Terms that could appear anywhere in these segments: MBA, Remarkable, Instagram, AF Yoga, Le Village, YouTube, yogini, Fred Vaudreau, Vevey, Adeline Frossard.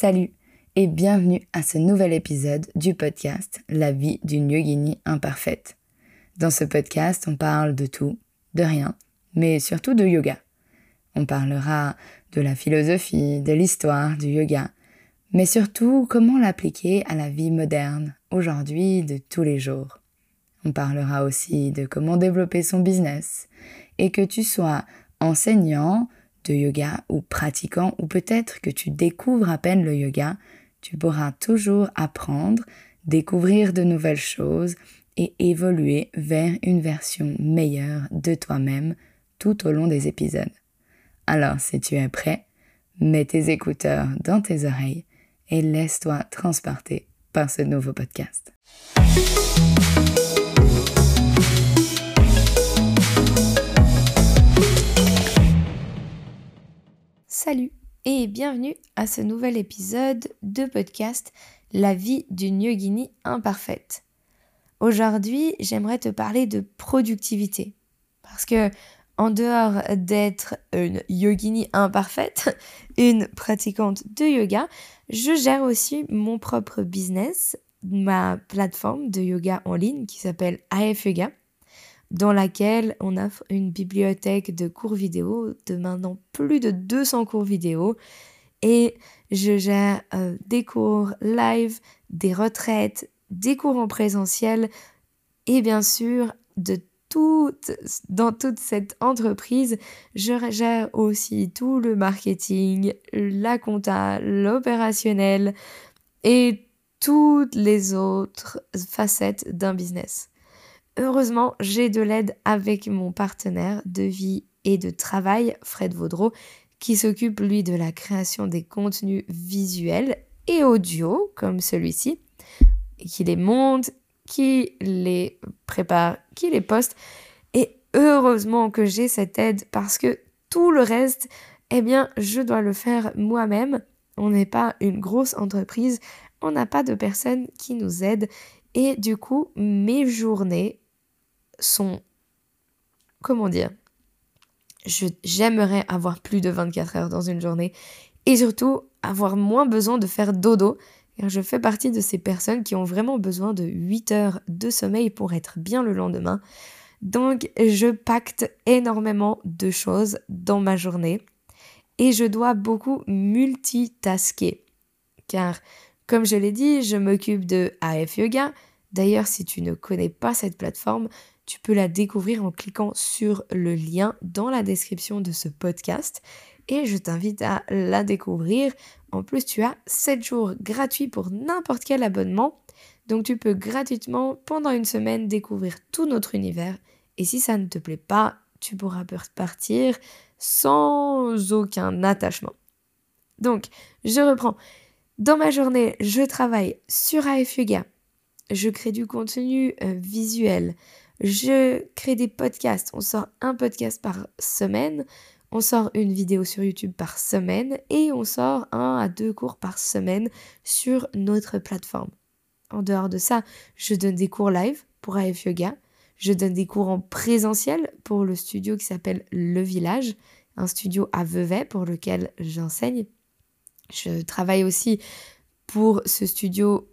Salut et bienvenue à ce nouvel épisode du podcast La vie d'une yogini imparfaite. Dans ce podcast, on parle de tout, de rien, mais surtout de yoga. On parlera de la philosophie, de l'histoire du yoga, mais surtout comment l'appliquer à la vie moderne, aujourd'hui, de tous les jours. On parlera aussi de comment développer son business et que tu sois enseignant de yoga ou pratiquant ou peut-être que tu découvres à peine le yoga, tu pourras toujours apprendre, découvrir de nouvelles choses et évoluer vers une version meilleure de toi-même tout au long des épisodes. Alors si tu es prêt, mets tes écouteurs dans tes oreilles et laisse-toi transporter par ce nouveau podcast. Salut et bienvenue à ce nouvel épisode de podcast La vie d'une yogini imparfaite. Aujourd'hui, j'aimerais te parler de productivité parce que en dehors d'être une yogini imparfaite, une pratiquante de yoga, je gère aussi mon propre business, ma plateforme de yoga en ligne qui s'appelle AF Yoga, dans laquelle on offre une bibliothèque de cours vidéo, de maintenant plus de 200 cours vidéo, et je gère des cours live, des retraites, des cours en présentiel, et bien sûr, dans toute cette entreprise, je gère aussi tout le marketing, la compta, l'opérationnel, et toutes les autres facettes d'un business. Heureusement, j'ai de l'aide avec mon partenaire de vie et de travail, Fred Vaudreau, qui s'occupe, lui, de la création des contenus visuels et audio, comme celui-ci, qui les monte, qui les prépare, qui les poste. Et heureusement que j'ai cette aide parce que tout le reste, eh bien, je dois le faire moi-même. On n'est pas une grosse entreprise, on n'a pas de personne qui nous aide. Et du coup, mes journées sont, j'aimerais avoir plus de 24 heures dans une journée et surtout avoir moins besoin de faire dodo, car je fais partie de ces personnes qui ont vraiment besoin de 8 heures de sommeil pour être bien le lendemain. Donc je pacte énormément de choses dans ma journée et je dois beaucoup multitasker, car comme je l'ai dit, je m'occupe de AF Yoga. D'ailleurs, si tu ne connais pas cette plateforme, tu peux la découvrir en cliquant sur le lien dans la description de ce podcast et je t'invite à la découvrir. En plus, tu as 7 jours gratuits pour n'importe quel abonnement. Donc, tu peux gratuitement, pendant une semaine, découvrir tout notre univers. Et si ça ne te plaît pas, tu pourras partir sans aucun attachement. Donc, je reprends. Dans ma journée, je travaille sur AF Yoga, je crée du contenu visuel, je crée des podcasts, on sort un podcast par semaine, on sort une vidéo sur YouTube par semaine et on sort 1 à 2 cours par semaine sur notre plateforme. En dehors de ça, je donne des cours live pour AF Yoga, je donne des cours en présentiel pour le studio qui s'appelle Le Village, un studio à Vevey pour lequel j'enseigne. Je travaille aussi pour ce studio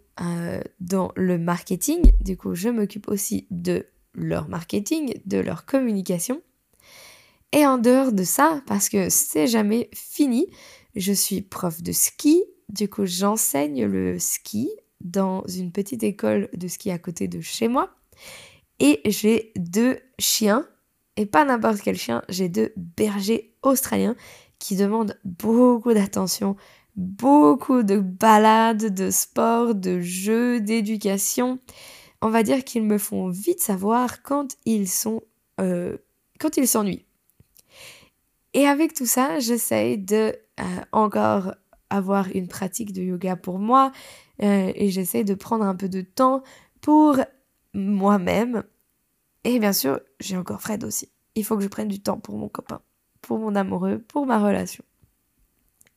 dans le marketing. Du coup, je m'occupe aussi de leur marketing, de leur communication. Et en dehors de ça, parce que c'est jamais fini, je suis prof de ski. Du coup, j'enseigne le ski dans une petite école de ski à côté de chez moi. Et j'ai 2 chiens, et pas n'importe quel chien, j'ai 2 bergers australiens qui demandent beaucoup d'attention, beaucoup de balades, de sport, de jeux, d'éducation. On va dire qu'ils me font vite savoir quand ils s'ennuient. Et avec tout ça, j'essaye de encore avoir une pratique de yoga pour moi et j'essaye de prendre un peu de temps pour moi-même. Et bien sûr, j'ai encore Fred aussi. Il faut que je prenne du temps pour mon copain, pour mon amoureux, pour ma relation.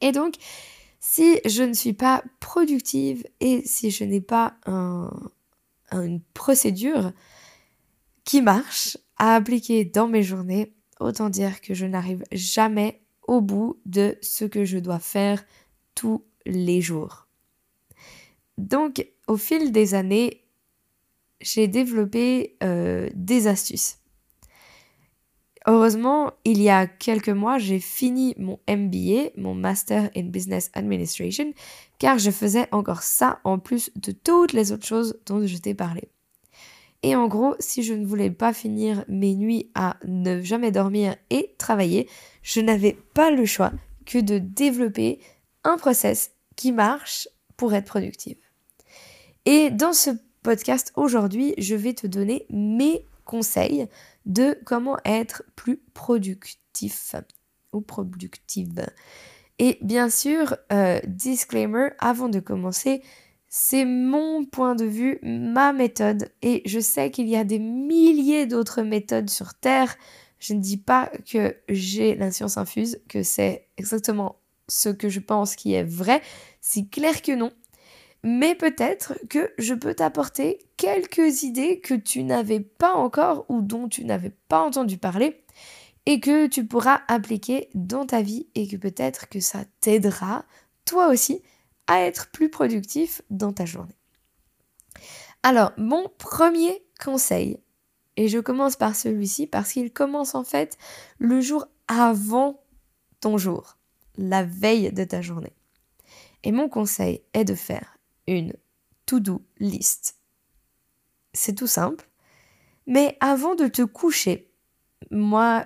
Et donc, si je ne suis pas productive et si je n'ai pas une procédure qui marche à appliquer dans mes journées, autant dire que je n'arrive jamais au bout de ce que je dois faire tous les jours. Donc, au fil des années, j'ai développé des astuces. Heureusement, il y a quelques mois, j'ai fini mon MBA, mon Master in Business Administration, car je faisais encore ça en plus de toutes les autres choses dont je t'ai parlé. Et en gros, si je ne voulais pas finir mes nuits à ne jamais dormir et travailler, je n'avais pas le choix que de développer un process qui marche pour être productive. Et dans ce podcast aujourd'hui, je vais te donner mes conseils de comment être plus productif ou productive. Et bien sûr, disclaimer, avant de commencer, c'est mon point de vue, ma méthode, et je sais qu'il y a des milliers d'autres méthodes sur Terre. Je ne dis pas que j'ai la science infuse, que c'est exactement ce que je pense qui est vrai, c'est clair que non. Mais peut-être que je peux t'apporter quelques idées que tu n'avais pas encore ou dont tu n'avais pas entendu parler et que tu pourras appliquer dans ta vie et que peut-être que ça t'aidera, toi aussi, à être plus productif dans ta journée. Alors, mon premier conseil, et je commence par celui-ci parce qu'il commence en fait le jour avant ton jour, la veille de ta journée. Et mon conseil est de faire une to-do list. C'est tout simple, mais avant de te coucher, moi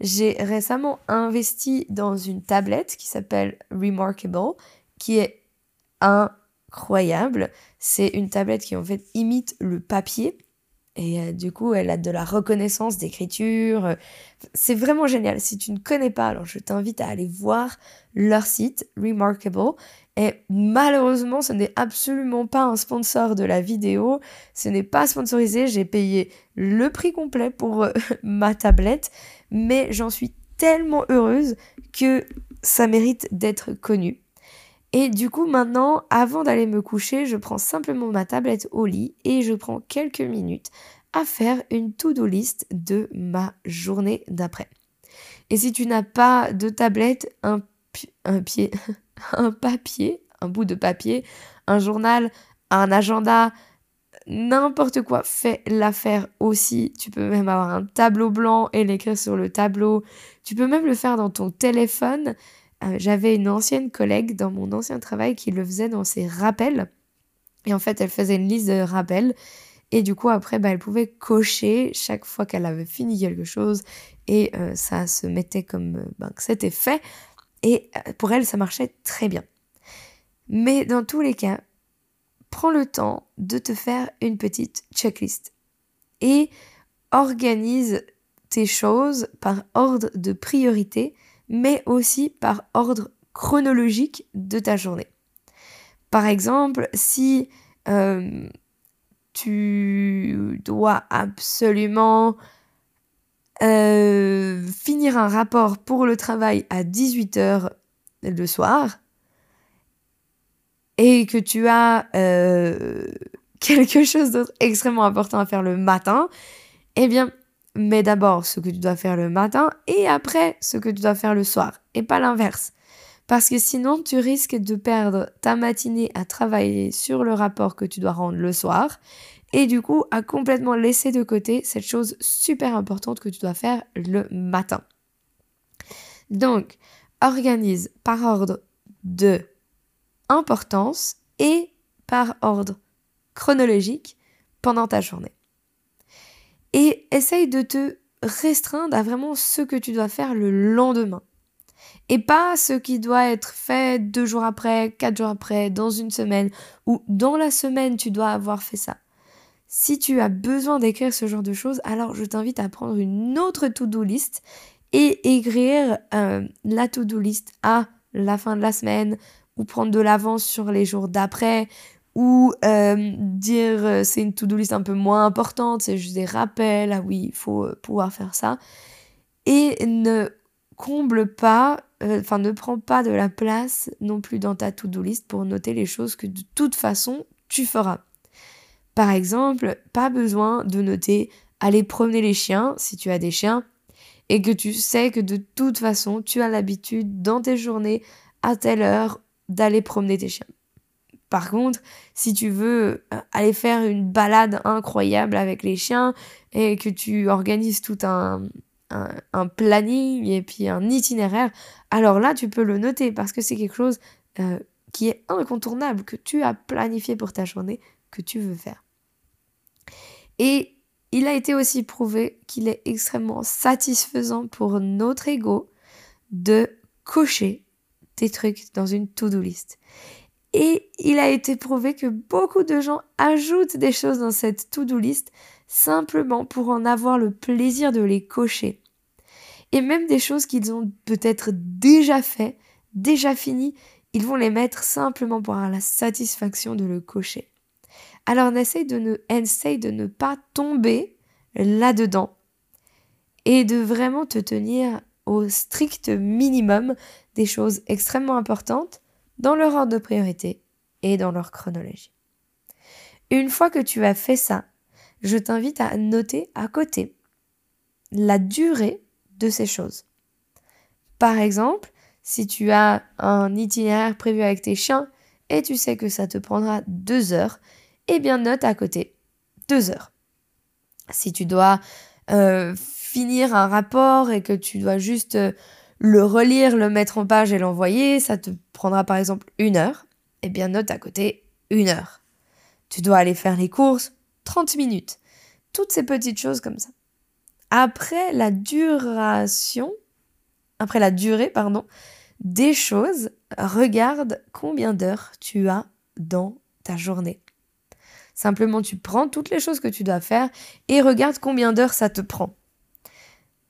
j'ai récemment investi dans une tablette qui s'appelle Remarkable, qui est incroyable. C'est une tablette qui en fait imite le papier et du coup elle a de la reconnaissance d'écriture. C'est vraiment génial. Si tu ne connais pas, alors je t'invite à aller voir leur site Remarkable. Et malheureusement, ce n'est absolument pas un sponsor de la vidéo, ce n'est pas sponsorisé, j'ai payé le prix complet pour ma tablette, mais j'en suis tellement heureuse que ça mérite d'être connu. Et du coup, maintenant, avant d'aller me coucher, je prends simplement ma tablette au lit et je prends quelques minutes à faire une to-do list de ma journée d'après. Et si tu n'as pas de tablette, un bout de papier, un journal, un agenda, n'importe quoi, fais l'affaire aussi. Tu peux même avoir un tableau blanc et l'écrire sur le tableau. Tu peux même le faire dans ton téléphone. J'avais une ancienne collègue dans mon ancien travail qui le faisait dans ses rappels. Et en fait, elle faisait une liste de rappels. Et du coup, après, elle pouvait cocher chaque fois qu'elle avait fini quelque chose. Et ça se mettait comme que c'était fait. Et pour elle, ça marchait très bien. Mais dans tous les cas, prends le temps de te faire une petite checklist et organise tes choses par ordre de priorité, mais aussi par ordre chronologique de ta journée. Par exemple, si tu dois absolument finir un rapport pour le travail à 18h le soir et que tu as quelque chose d'autre extrêmement important à faire le matin, eh bien, mets d'abord ce que tu dois faire le matin et après ce que tu dois faire le soir et pas l'inverse. Parce que sinon, tu risques de perdre ta matinée à travailler sur le rapport que tu dois rendre le soir et du coup, à complètement laisser de côté cette chose super importante que tu dois faire le matin. Donc, organise par ordre de importance et par ordre chronologique pendant ta journée. Et essaye de te restreindre à vraiment ce que tu dois faire le lendemain. Et pas ce qui doit être fait 2 jours après, 4 jours après, dans une semaine, ou dans la semaine tu dois avoir fait ça. Si tu as besoin d'écrire ce genre de choses, alors je t'invite à prendre une autre to-do list et écrire la to-do list à la fin de la semaine, ou prendre de l'avance sur les jours d'après, ou dire c'est une to-do list un peu moins importante, c'est juste des rappels, ah oui, il faut pouvoir faire ça. Et ne comble pas, ne prends pas de la place non plus dans ta to-do list pour noter les choses que de toute façon tu feras. Par exemple, pas besoin de noter aller promener les chiens, si tu as des chiens, et que tu sais que de toute façon, tu as l'habitude dans tes journées, à telle heure, d'aller promener tes chiens. Par contre, si tu veux aller faire une balade incroyable avec les chiens et que tu organises tout un planning et puis un itinéraire, alors là, tu peux le noter parce que c'est quelque chose qui est incontournable, que tu as planifié pour ta journée, que tu veux faire. Et il a été aussi prouvé qu'il est extrêmement satisfaisant pour notre ego de cocher tes trucs dans une to-do list. Et il a été prouvé que beaucoup de gens ajoutent des choses dans cette to-do list simplement pour en avoir le plaisir de les cocher. Et même des choses qu'ils ont peut-être déjà fait, déjà finies, ils vont les mettre simplement pour avoir la satisfaction de le cocher. Alors essaye de ne pas tomber là-dedans et de vraiment te tenir au strict minimum des choses extrêmement importantes dans leur ordre de priorité et dans leur chronologie. Une fois que tu as fait ça, je t'invite à noter à côté la durée de ces choses. Par exemple, si tu as un itinéraire prévu avec tes chiens et tu sais que ça te prendra 2 heures, eh bien note à côté 2 heures. Si tu dois finir un rapport et que tu dois juste... le relire, le mettre en page et l'envoyer, ça te prendra par exemple 1 heure. Eh bien, note à côté 1 heure. Tu dois aller faire les courses, 30 minutes. Toutes ces petites choses comme ça. Après la durée, des choses, regarde combien d'heures tu as dans ta journée. Simplement, tu prends toutes les choses que tu dois faire et regarde combien d'heures ça te prend.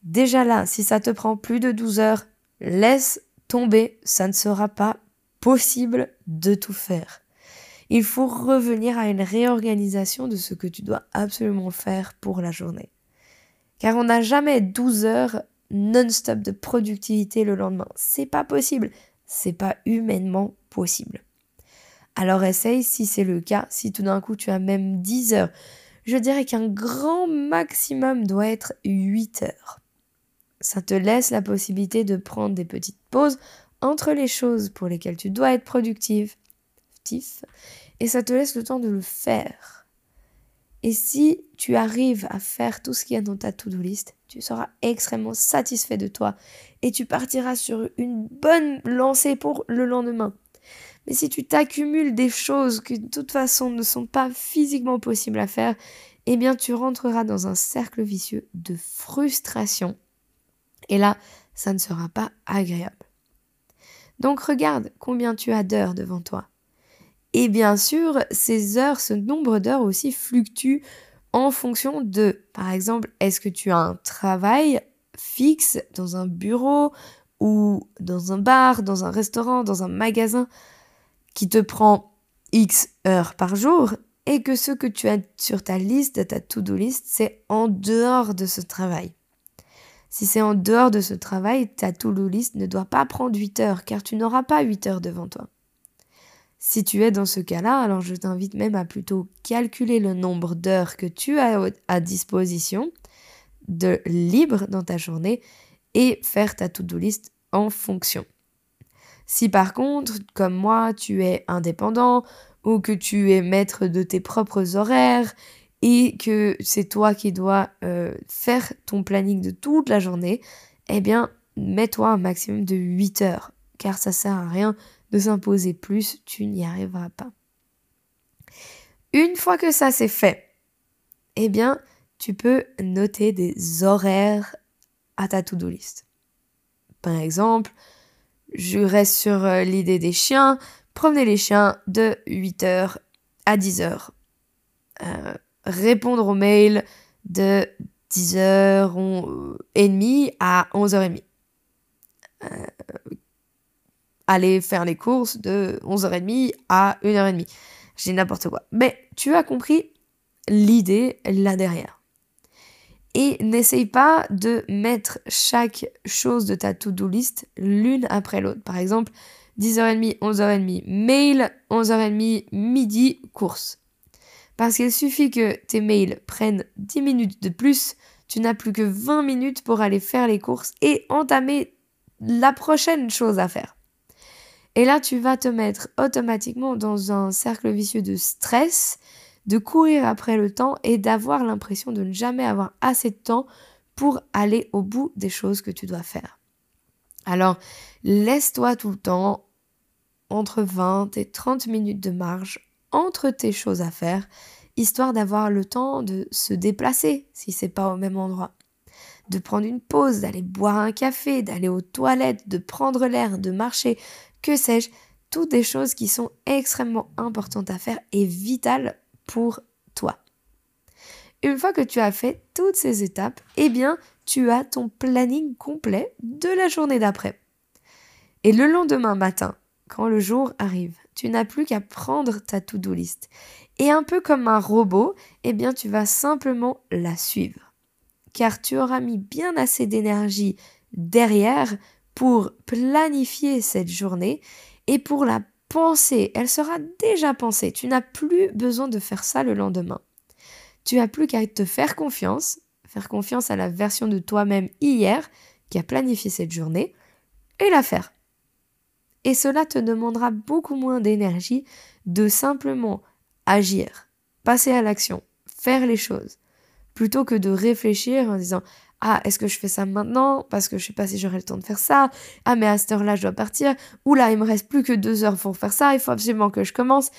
Déjà là, si ça te prend plus de 12 heures, laisse tomber, ça ne sera pas possible de tout faire. Il faut revenir à une réorganisation de ce que tu dois absolument faire pour la journée. Car on n'a jamais 12 heures non-stop de productivité le lendemain. C'est pas possible, c'est pas humainement possible. Alors essaye si c'est le cas, si tout d'un coup tu as même 10 heures. Je dirais qu'un grand maximum doit être 8 heures. Ça te laisse la possibilité de prendre des petites pauses entre les choses pour lesquelles tu dois être productif, et ça te laisse le temps de le faire. Et si tu arrives à faire tout ce qu'il y a dans ta to-do list, tu seras extrêmement satisfait de toi et tu partiras sur une bonne lancée pour le lendemain. Mais si tu t'accumules des choses qui de toute façon ne sont pas physiquement possibles à faire, eh bien tu rentreras dans un cercle vicieux de frustration. Et là, ça ne sera pas agréable. Donc regarde combien tu as d'heures devant toi. Et bien sûr, ce nombre d'heures aussi fluctue en fonction de, par exemple, est-ce que tu as un travail fixe dans un bureau ou dans un bar, dans un restaurant, dans un magasin qui te prend X heures par jour et que ce que tu as sur ta liste, ta to-do list, c'est en dehors de ce travail. Si c'est en dehors de ce travail, ta to-do list ne doit pas prendre 8 heures, car tu n'auras pas 8 heures devant toi. Si tu es dans ce cas-là, alors je t'invite même à plutôt calculer le nombre d'heures que tu as à disposition de libre dans ta journée et faire ta to-do list en fonction. Si par contre, comme moi, tu es indépendant ou que tu es maître de tes propres horaires et que c'est toi qui dois faire ton planning de toute la journée, eh bien, mets-toi un maximum de 8 heures, car ça sert à rien de s'imposer plus, tu n'y arriveras pas. Une fois que ça c'est fait, eh bien, tu peux noter des horaires à ta to-do list. Par exemple, je reste sur l'idée des chiens. Promener les chiens de 8h à 10h. Répondre aux mails de 10h30 à 11h30. Aller faire les courses de 11h30 à 1h30. Je dis n'importe quoi. Mais tu as compris l'idée là derrière. Et n'essaye pas de mettre chaque chose de ta to-do list l'une après l'autre. Par exemple, 10h30, 11h30, mail, 11h30, midi, course. Parce qu'il suffit que tes mails prennent 10 minutes de plus, tu n'as plus que 20 minutes pour aller faire les courses et entamer la prochaine chose à faire. Et là, tu vas te mettre automatiquement dans un cercle vicieux de stress, de courir après le temps et d'avoir l'impression de ne jamais avoir assez de temps pour aller au bout des choses que tu dois faire. Alors, laisse-toi tout le temps entre 20 et 30 minutes de marge entre tes choses à faire, histoire d'avoir le temps de se déplacer si c'est pas au même endroit, de prendre une pause, d'aller boire un café, d'aller aux toilettes, de prendre l'air, de marcher, que sais-je, toutes des choses qui sont extrêmement importantes à faire et vitales pour toi. Une fois que tu as fait toutes ces étapes, eh bien, tu as ton planning complet de la journée d'après. Et le lendemain matin, quand le jour arrive, tu n'as plus qu'à prendre ta to-do list. Et un peu comme un robot, eh bien, tu vas simplement la suivre. Car tu auras mis bien assez d'énergie derrière pour planifier cette journée et pour la penser. Elle sera déjà pensée. Tu n'as plus besoin de faire ça le lendemain. Tu n'as plus qu'à te faire confiance à la version de toi-même hier qui a planifié cette journée et la faire. Et cela te demandera beaucoup moins d'énergie de simplement agir, passer à l'action, faire les choses, plutôt que de réfléchir en disant « Ah, est-ce que je fais ça maintenant parce que je sais pas si j'aurai le temps de faire ça. Ah, mais à cette heure-là, je dois partir. Ouh là, il me reste plus que 2 heures pour faire ça. Il faut absolument que je commence. »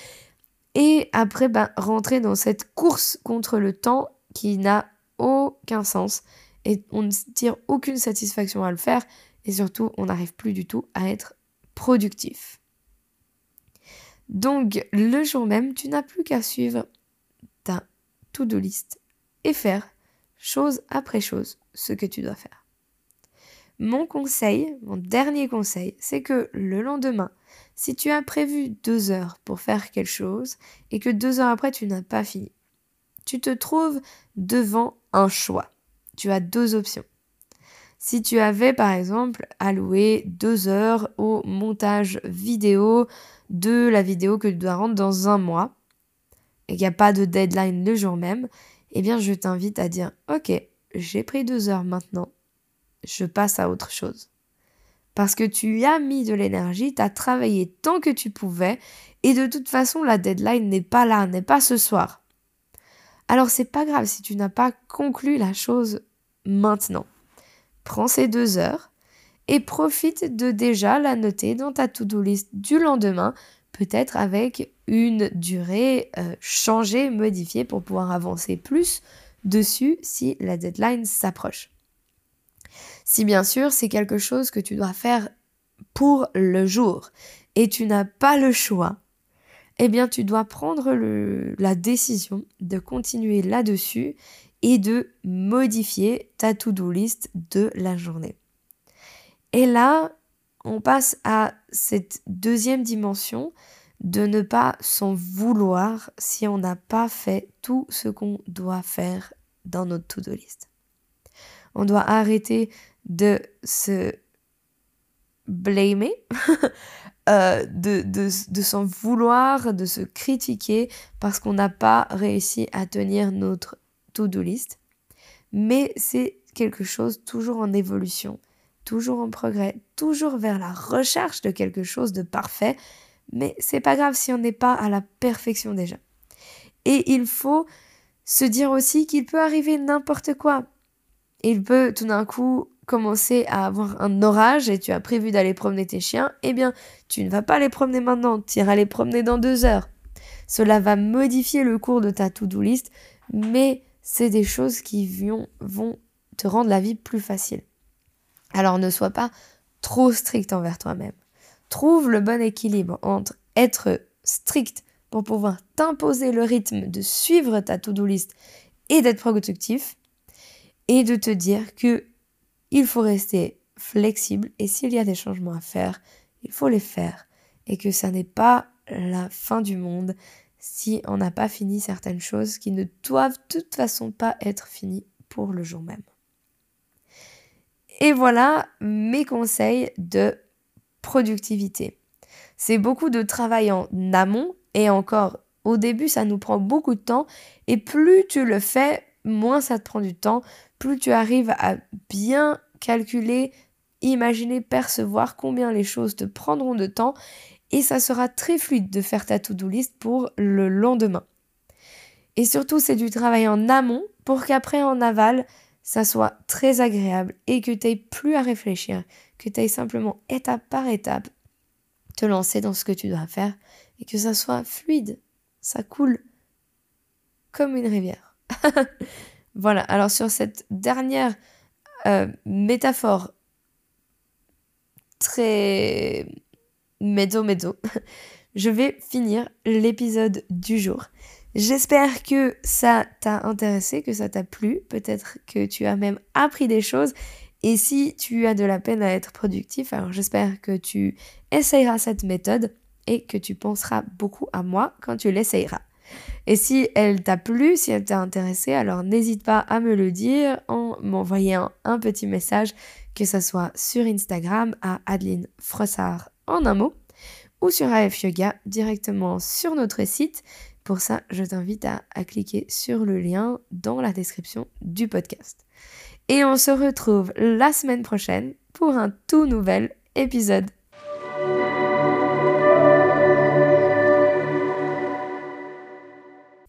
Et après, rentrer dans cette course contre le temps qui n'a aucun sens et on ne tire aucune satisfaction à le faire et surtout, on n'arrive plus du tout à être productif. Donc, le jour même, tu n'as plus qu'à suivre ta to-do list et faire chose après chose ce que tu dois faire. Mon dernier conseil, c'est que le lendemain, si tu as prévu 2 heures pour faire quelque chose et que 2 heures après, tu n'as pas fini, tu te trouves devant un choix. Tu as 2 options. Si tu avais par exemple alloué 2 heures au montage vidéo de la vidéo que tu dois rendre dans 1 mois et qu'il n'y a pas de deadline le jour même, eh bien je t'invite à dire « Ok, j'ai pris 2 heures maintenant, je passe à autre chose. » Parce que tu y as mis de l'énergie, tu as travaillé tant que tu pouvais et de toute façon la deadline n'est pas là, n'est pas ce soir. Alors c'est pas grave si tu n'as pas conclu la chose maintenant. Prends ces 2 heures et profite de déjà la noter dans ta to-do list du lendemain, peut-être avec une durée changée, modifiée pour pouvoir avancer plus dessus si la deadline s'approche. Si bien sûr, c'est quelque chose que tu dois faire pour le jour et tu n'as pas le choix, eh bien tu dois prendre la décision de continuer là-dessus et de modifier ta to-do list de la journée. Et là, on passe à cette deuxième dimension de ne pas s'en vouloir si on n'a pas fait tout ce qu'on doit faire dans notre to-do list. On doit arrêter de se blâmer, de s'en vouloir, de se critiquer parce qu'on n'a pas réussi à tenir notre to-do list, mais c'est quelque chose toujours en évolution, toujours en progrès, toujours vers la recherche de quelque chose de parfait, mais c'est pas grave si on n'est pas à la perfection déjà. Et il faut se dire aussi qu'il peut arriver n'importe quoi. Il peut tout d'un coup commencer à avoir un orage et tu as prévu d'aller promener tes chiens, eh bien tu ne vas pas les promener maintenant, tu iras les promener dans 2 heures. Cela va modifier le cours de ta to-do list, mais c'est des choses qui vont te rendre la vie plus facile. Alors ne sois pas trop strict envers toi-même. Trouve le bon équilibre entre être strict pour pouvoir t'imposer le rythme de suivre ta to-do list et d'être productif, et de te dire qu'il faut rester flexible et s'il y a des changements à faire, il faut les faire et que ça n'est pas la fin du monde si on n'a pas fini certaines choses qui ne doivent de toute façon pas être finies pour le jour même. Et voilà mes conseils de productivité. C'est beaucoup de travail en amont et encore au début ça nous prend beaucoup de temps et plus tu le fais, moins ça te prend du temps, plus tu arrives à bien calculer imaginer, percevoir combien les choses te prendront de temps et ça sera très fluide de faire ta to-do list pour le lendemain. Et surtout, c'est du travail en amont pour qu'après, en aval, ça soit très agréable et que tu n'aies plus à réfléchir, que tu ailles simplement étape par étape te lancer dans ce que tu dois faire et que ça soit fluide, ça coule comme une rivière. Voilà, alors sur cette dernière métaphore très mezzo-mezzo, je vais finir l'épisode du jour. J'espère que ça t'a intéressé, que ça t'a plu, peut-être que tu as même appris des choses. Et si tu as de la peine à être productif, alors j'espère que tu essayeras cette méthode et que tu penseras beaucoup à moi quand tu l'essayeras. Et si elle t'a plu, si elle t'a intéressé, alors n'hésite pas à me le dire en m'envoyant un petit message, que ce soit sur Instagram à Adeline Frossard en un mot, ou sur AF Yoga directement sur notre site. Pour ça, je t'invite à cliquer sur le lien dans la description du podcast. Et on se retrouve la semaine prochaine pour un tout nouvel épisode.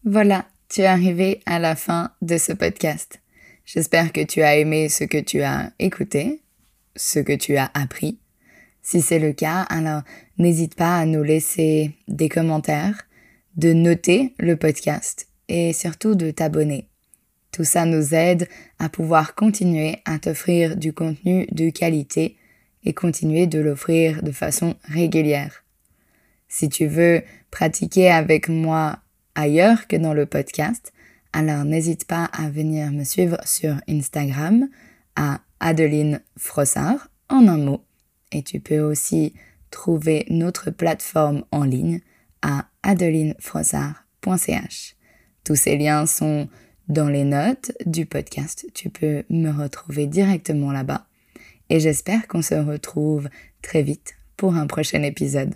Voilà, tu es arrivé à la fin de ce podcast. J'espère que tu as aimé ce que tu as écouté, ce que tu as appris. Si c'est le cas, alors n'hésite pas à nous laisser des commentaires, de noter le podcast et surtout de t'abonner. Tout ça nous aide à pouvoir continuer à t'offrir du contenu de qualité et continuer de l'offrir de façon régulière. Si tu veux pratiquer avec moi ailleurs que dans le podcast, alors n'hésite pas à venir me suivre sur Instagram à Adeline Frossard en un mot. Et tu peux aussi trouver notre plateforme en ligne à adelinefrossard.ch. Tous ces liens sont dans les notes du podcast, tu peux me retrouver directement là-bas. Et j'espère qu'on se retrouve très vite pour un prochain épisode.